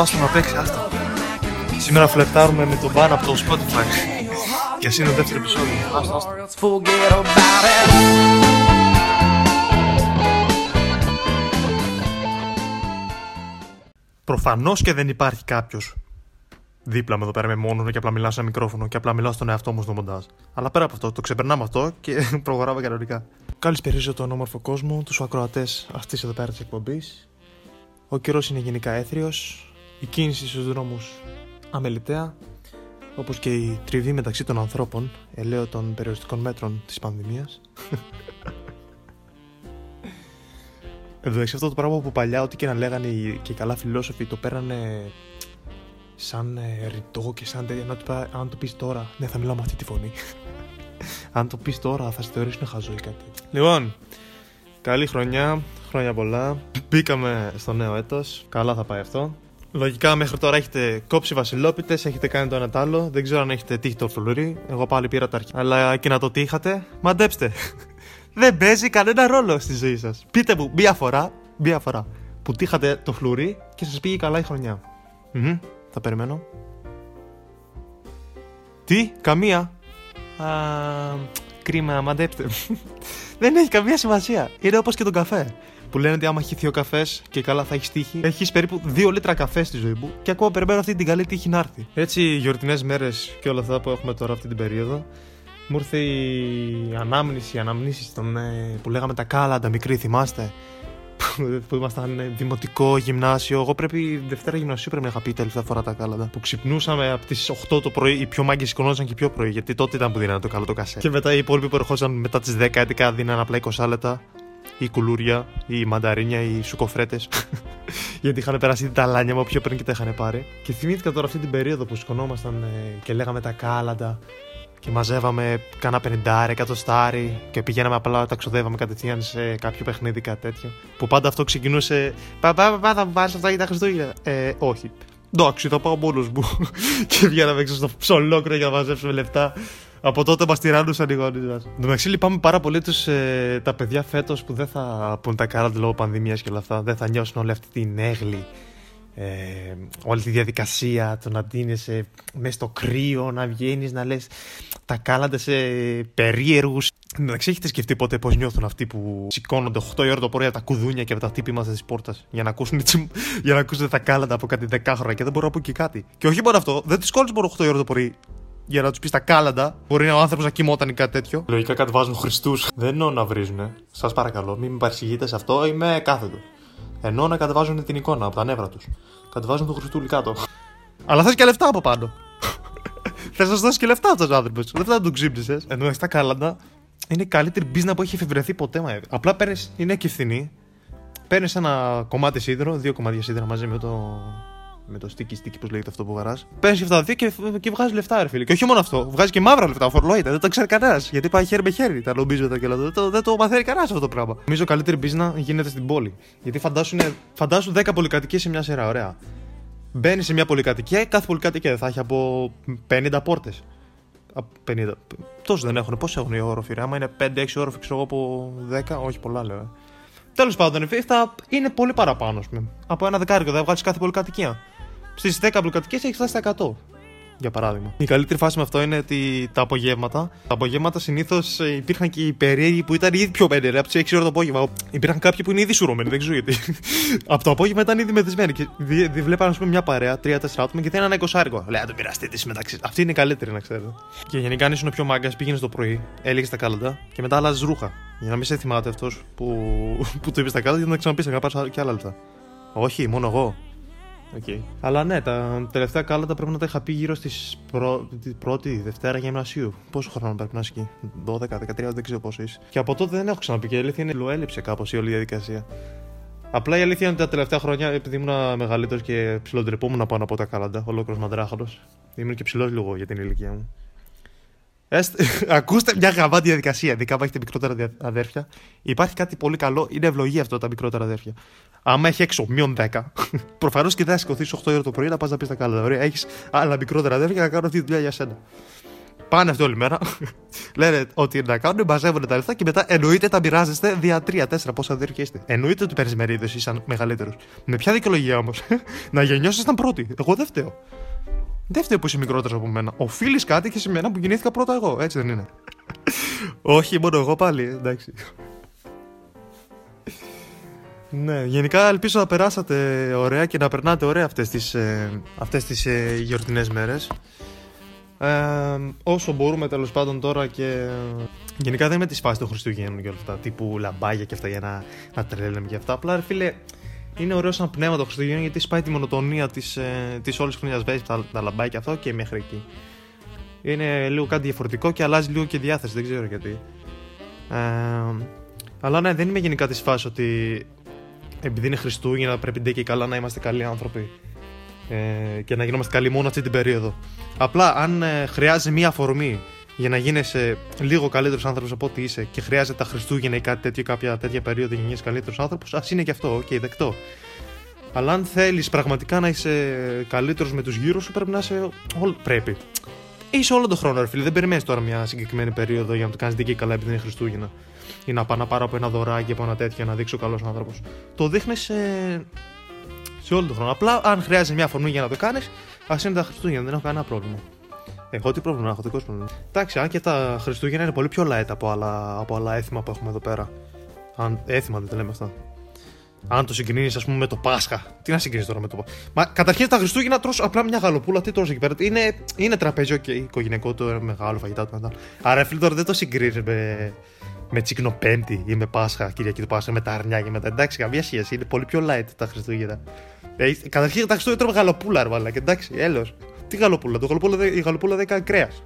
αυτό, άστο να παίξει, άστο. Σήμερα φλερτάρουμε με τον μπαν από το Spotify. Και ας είναι το δεύτερο επεισόδιο. Άστο, άστο. Προφανώς και δεν υπάρχει κάποιος δίπλα με εδώ πέρα με μόνο και απλά μιλάω σε ένα μικρόφωνο και απλά μιλάω στον εαυτό μου στο μοντάζ. Αλλά πέρα από αυτό, το ξεπερνάμε αυτό και προχωράμε κανονικά. Καλησπερίζω τον όμορφο κόσμο, τους ακροατές αυτής εδώ πέρα της εκπομπής. Ο καιρός είναι γενικά έθριος, η κίνηση στους δρόμους αμεληταία, όπως και η τριβή μεταξύ των ανθρώπων, ελαίω των περιοριστικών μέτρων της πανδημίας. Εντάξει, αυτό το πράγμα που παλιά, ό,τι και να λέγανε και οι καλά φιλόσοφοι, το πέρανε σαν ρητό και σαν τέτοια. Αν το πεις τώρα, ναι, θα μιλάω με αυτή τη φωνή. Αν το πεις τώρα, θα σε θεωρήσουν χαζό ή κάτι. Λοιπόν, καλή χρονιά, χρόνια πολλά. Μπήκαμε στο νέο έτος. Καλά θα πάει αυτό. Λογικά μέχρι τώρα έχετε κόψει βασιλόπιτες, έχετε κάνει το ένα τ' άλλο. Δεν ξέρω αν έχετε τύχει το φλουρί. Εγώ πάλι πήρα τα αρχικά. Αλλά και να το τύχατε, μαντέψτε. Δεν παίζει κανένα ρόλο στη ζωή σας. Πείτε μου μία φορά που τύχατε το φλουρί και σας πήγε καλά η χρονιά. Θα περιμένω. Τι, καμία. Κρίμα, μαντέψτε. Δεν έχει καμία σημασία. Είναι όπως και τον καφέ. Που λένε ότι άμα έχει δύο καφές και καλά θα έχει τύχη. Έχει περίπου 2 λίτρα καφέ στη ζωή μου και ακόμα περιμένω αυτή την καλή τύχη να έρθει. Έτσι, οι γιορτινές μέρες και όλα αυτά που έχουμε τώρα αυτή την περίοδο. Μου ήρθε η ανάμνηση, οι αναμνήσεις που λέγαμε τα κάλαντα μικρή, θυμάστε. Που ήμασταν δημοτικό, γυμνάσιο. Εγώ Δευτέρα γυμνασίου πρέπει να είχα πει τελευταία φορά τα κάλαντα. Που ξυπνούσαμε από τις 8 το πρωί, οι πιο μάγκες σηκωνόντουσαν και πιο πρωί. Γιατί τότε ήταν που δίνανε το καλό το κασέ. Και μετά οι υπόλοιποι που ερχόντουσαν μετά τις 10-11 δίνανε απλά 20 λεπτά. Ή κουλούρια, ή μανταρίνια, ή σουκοφρέτες. Γιατί είχαν περάσει τα λάνια μου πιο πριν και τα είχαν πάρει. Και θυμήθηκα τώρα αυτή την περίοδο που σηκωνόμασταν και λέγαμε τα κάλαντα. Και μαζεύαμε κάνα 50, 100 στάρι και πηγαίναμε απλά, τα ξοδεύαμε κατευθείαν σε κάποιο παιχνίδι, κάτι τέτοιο. Που πάντα αυτό ξεκινούσε. Παπά, θα μου πάρεις αυτά για τα Χριστούγεννα. Όχι. Εντάξει, θα πάω μόνος μου. Και βγαίναμε έξω στο ψωλόκρο για να μαζέψουμε λεφτά. Από τότε μας τυράννουσαν οι γονείς μας. Εν τω μεταξύ, λυπάμαι πάρα πολύ τα παιδιά φέτος που δεν θα πουν τα κάλαντα λόγω πανδημίας και όλα αυτά. Δεν θα νιώσουν όλη αυτή την έγλη. Όλη τη διαδικασία, το να ντύνεσαι μέσα στο κρύο, να βγαίνεις, να λες τα κάλαντα σε περίεργους. Εντάξει, έχετε σκεφτεί ποτέ πώς νιώθουν αυτοί που σηκώνονται 8 η ώρα το πρωί από τα κουδούνια και από τα χτύπημα της πόρτας για να ακούσουν, για να ακούσουν τα κάλαντα από κάτι 10 χρόνια και δεν μπορούν να πούν και κάτι. Και όχι μόνο αυτό, δεν τους κόλλεις μόνο 8 η ώρα το πρωί για να τους πεις τα κάλαντα. Μπορεί ο άνθρωπος να κοιμόταν ή κάτι τέτοιο. Λογικά κάτι βάζουν Χριστούς. Δεν εννοώ να βρίζουνε. Σας παρακαλώ, μην με παρεξηγείτε σε αυτό, είμαι κάθετο. Ενώ να κατεβάζουν την εικόνα από τα νεύρα τους. Κατεβάζουν το Χριστούλη κάτω. Αλλά θες και λεφτά από πάνω. Θες να σου δώσεις και λεφτά αυτός ο άνθρωπος. Δεν θα τον ξύπνησες. Ενώ έχεις τα κάλαντα. Είναι η καλύτερη business που έχει εφευρεθεί ποτέ. Απλά παίρνεις, είναι και φθηνή. Παίρνεις ένα κομμάτι σίδερο, 2 κομμάτια σίδερα μαζί με το στίκι, πώς λέγεται αυτό που βαράς. Παίρνεις αυτά τα δύο και βγάζεις λεφτά, ρε φίλε. Και όχι μόνο αυτό, βγάζεις και μαύρα λεφτά, φορολόγητα. Δεν το ξέρει κανένας. Γιατί πάει χέρι με χέρι τα νομίσματα και όλα αυτά. Δεν το μαθαίνει κανένας αυτό το πράγμα. Νομίζω καλύτερη business γίνεται στην πόλη. Γιατί φαντάσου 10 πολυκατοικίες σε μια σειρά, ωραία. Μπαίνεις σε μια πολυκατοικία, κάθε πολυκατοικία θα έχει από 50 πόρτες. 50. Τόσο δεν έχουν, πόσοι έχουν οι όροφοι, ρε. Άμα είναι 5-6 όροφοι, ξέρω εγώ από 10, όχι πολλά λέω. Τέλος πάντων, είναι πολύ παραπάνω, ας πούμε. Από ένα δεκάρικο θα βγάλεις κάθε πολυκατοικία. Στις 10 πολυκατοικίες έχεις φτάσει στα 100, για παράδειγμα. Η καλύτερη φάση με αυτό είναι ότι τα απογεύματα συνήθως υπήρχαν και οι περίεργοι που ήταν ήδη πιο περίεργοι. Από τις 6 ώρα το απόγευμα. Υπήρχαν κάποιοι που είναι ήδη σουρωμένοι, δεν ξέρω γιατί. Από το απόγευμα ήταν ήδη μεθυσμένοι. Και βλέπαν, ας πούμε, μια παρέα, 3-4 άτομα και δεν ήταν 20. Λέει, α, το μοιραστείτε εσείς μεταξύ. Αυτή είναι η καλύτερη, να ξέρετε. Και γενικά, αν ήσουν πιο μάγκας, πήγαινες το πρωί, έλεγες τα κάλαντα και μετά άλλαζες ρούχα. Για να μην σε θυμάται αυτός που του είπες τα κάλαντα, γιατί να ξαναπείς να πάρεις και άλλα λεφτά. Όχι, μόνο εγώ. Okay. Αλλά ναι, τα τελευταία κάλαντα πρέπει να τα είχα πει γύρω στις πρώτη, Δευτέρα γυμνασίου. Πόσο χρόνο πρέπει να είσαι εκεί, 12, 13, δεν ξέρω πόσο είσαι. Και από τότε δεν έχω ξαναπεί και η αλήθεια είναι λοέλειψε κάπως η όλη διαδικασία. Απλά η αλήθεια είναι ότι τα τελευταία χρόνια, επειδή ήμουν μεγαλύτερος και ψιλοντρεπόμουν πάνω από τα κάλαντα, ολόκληρος μαντράχαλος, ήμουν και ψηλός λίγο για την ηλικία μου. Ακούστε μια γαμάτη διαδικασία. Ειδικά αν έχετε μικρότερα αδέρφια, υπάρχει κάτι πολύ καλό. Είναι ευλογία αυτό τα μικρότερα αδέρφια. Άμα έχει έξω -10, προφανώς και δεν θα σηκωθείς 8 η ώρα το πρωί να πας να πεις τα κάλαντα. Έχεις άλλα μικρότερα αδέρφια να κάνουν αυτή τη δουλειά για σένα. Πάνε αυτοί όλη μέρα, λένε ότι να κάνουν, μπαζεύουν τα λεφτά και μετά εννοείται τα μοιράζεστε δια 3-4 πόσα δίρκια είστε. Εννοείται ότι παίρνει μερίδες ήσαν μεγαλύτερους. Με ποια δικαιολογία όμως? Να γεννιώσασταν πρώτοι. Εγώ δεν φταίω. Δεν φταίω που είσαι μικρότερο από μένα. Οφείλει κάτι και σε μένα που γεννήθηκα πρώτα εγώ. Έτσι δεν είναι? Όχι, μόνο εγώ πάλι. Εντάξει. Ναι, γενικά ελπίζω να περάσατε ωραία και να περνάτε ωραία αυτές τις γιορτινές μέρες. Όσο μπορούμε τέλος πάντων τώρα και... Γενικά δεν είμαι της φάσης των Χριστουγέννων και όλα αυτά, τύπου λαμπάγια και αυτά για να τρελαίνουμε και αυτά. Απλά, φίλε, είναι ωραίο σαν πνεύμα το Χριστουγέννων γιατί σπάει τη μονοτονία της όλης χρονιάς. Βέζεις τα λαμπάκια και αυτό και μέχρι εκεί. Είναι λίγο κάτι διαφορετικό και αλλάζει λίγο και διάθεση, δεν ξέρω γιατί. Αλλά ναι, δεν είμαι γενικά της φάσης ότι επειδή είναι Χριστούγεννα πρέπει ντε και καλά να είμαστε καλοί άνθρωποι και να γινόμαστε καλοί μόνο αυτή την περίοδο. Απλά αν χρειάζεσαι μία αφορμή για να γίνεσαι λίγο καλύτερος άνθρωπος από ό,τι είσαι και χρειάζεται τα Χριστούγεννα ή κάτι τέτοιο, κάποια τέτοια περίοδο για να γίνεις καλύτερος άνθρωπος, ας είναι και αυτό, ok, δεκτό. Αλλά αν θέλεις πραγματικά να είσαι καλύτερος με τους γύρω σου, πρέπει να είσαι. Πρέπει. Είσαι όλο τον χρόνο, ρε φίλε. Δεν περιμένεις τώρα μια συγκεκριμένη περίοδο για να το κάνεις δίκαιο καλά επειδή είναι Χριστούγεννα. Ή να πάω να πάρω από ένα δωράκι από ένα τέτοιο να δείξω καλός άνθρωπος. Το δείχνεις σε όλο τον χρόνο. Απλά αν χρειάζεσαι μια αφορμή για να το κάνεις, ας είναι τα Χριστούγεννα, δεν έχω κανένα πρόβλημα. Εγώ τι πρόβλημα έχω, δικό πρόβλημα. Εντάξει, αν και τα Χριστούγεννα είναι πολύ πιο light από άλλα έθιμα που έχουμε εδώ πέρα. Αν έθιμα δεν τα λέμε αυτά. Αν το συγκρίνεις, ας πούμε, με το Πάσχα. Τι να συγκρίνεις τώρα με το Πάσχα? Μα καταρχήν τα Χριστούγεννα τρως απλά μια γαλοπούλα. Τι τρως εκεί πέρα? Είναι τραπέζιο και οικογενειακό το μεγάλο φαγητά του. Άρα, φίλε, τώρα δεν το συγκρίνεις με Τσικνοπέμπτη ή με Πάσχα, Κυριακή του Πάσχα, με τα αρνιά και μετά. Εντάξει, καμία σχέση. Είναι πολύ πιο light τα Χριστούγεννα. Καταρχήν τα Χριστούγεννα τρώμε γαλοπούλα, αρβάλα. Και εντάξει, έλεος. Τι γαλοπούλα? Η γαλοπούλα δεν κάνει κρέας.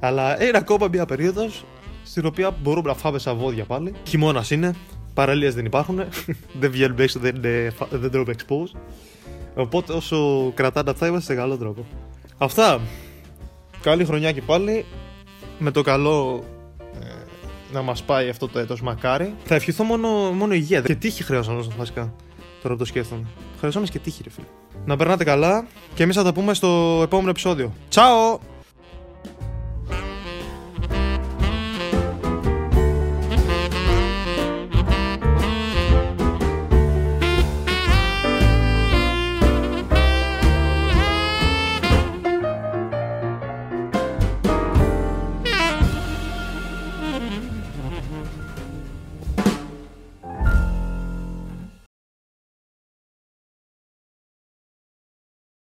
Αλλά είναι ακόμα μια περίοδος στην οποία μπορούμε να φάμε σαβόδια πάλι. Χειμώνας είναι. Παραλίες δεν υπάρχουν, δεν βγαίνουμε έξω, δεν τρώμε expose. Οπότε όσο κρατάνε αυτά είμαστε σε καλό τρόπο. Αυτά. Καλή χρονιά και πάλι. Με το καλό να μας πάει αυτό το έτος, μακάρι. Θα ευχηθώ μόνο υγεία. Και τύχη χρειαζόμαστε βασικά. Τώρα που το σκέφτομαι. Χρειαζόμαστε και τύχη, ρε φίλε. Να περνάτε καλά και εμείς θα τα πούμε στο επόμενο επεισόδιο. Τσάω!